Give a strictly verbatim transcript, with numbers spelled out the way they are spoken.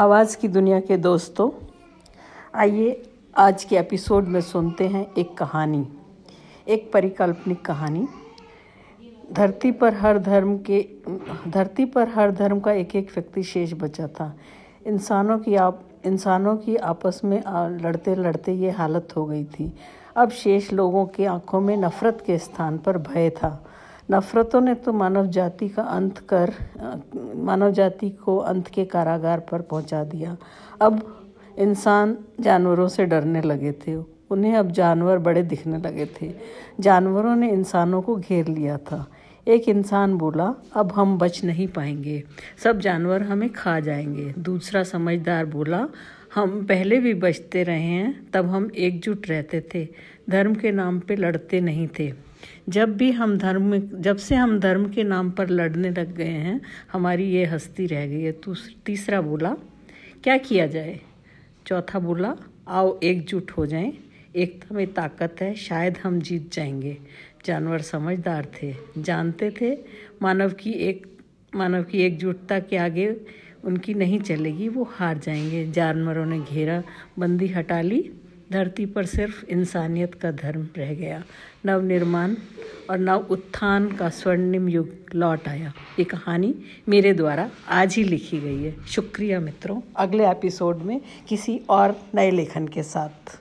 आवाज़ की दुनिया के दोस्तों, आइए आज के एपिसोड में सुनते हैं एक कहानी, एक परिकल्पनिक कहानी। धरती पर हर धर्म के धरती पर हर धर्म का एक एक व्यक्ति शेष बचा था। इंसानों की आप इंसानों की आपस में लड़ते लड़ते ये हालत हो गई थी। अब शेष लोगों की आंखों में नफ़रत के स्थान पर भय था। नफ़रतों ने तो मानव जाति का अंत कर मानव जाति को अंत के कारागार पर पहुंचा दिया। अब इंसान जानवरों से डरने लगे थे, उन्हें अब जानवर बड़े दिखने लगे थे। जानवरों ने इंसानों को घेर लिया था। एक इंसान बोला, अब हम बच नहीं पाएंगे, सब जानवर हमें खा जाएंगे। दूसरा समझदार बोला, हम पहले भी बचते रहे हैं, तब हम एकजुट रहते थे, धर्म के नाम पे लड़ते नहीं थे। जब भी हम धर्म जब से हम धर्म के नाम पर लड़ने लग गए हैं, हमारी ये हस्ती रह गई है। तीसरा बोला, क्या किया जाए। चौथा बोला, आओ एकजुट हो जाएं, एकता में ताकत है, शायद हम जीत जाएंगे। जानवर समझदार थे, जानते थे मानव की एक मानव की एकजुटता के आगे उनकी नहीं चलेगी, वो हार जाएंगे। जानवरों ने घेरा बंदी हटा ली। धरती पर सिर्फ इंसानियत का धर्म रह गया। नवनिर्माण और नव उत्थान का स्वर्णिम युग लौट आया। ये कहानी मेरे द्वारा आज ही लिखी गई है। शुक्रिया मित्रों, अगले एपिसोड में किसी और नए लेखन के साथ।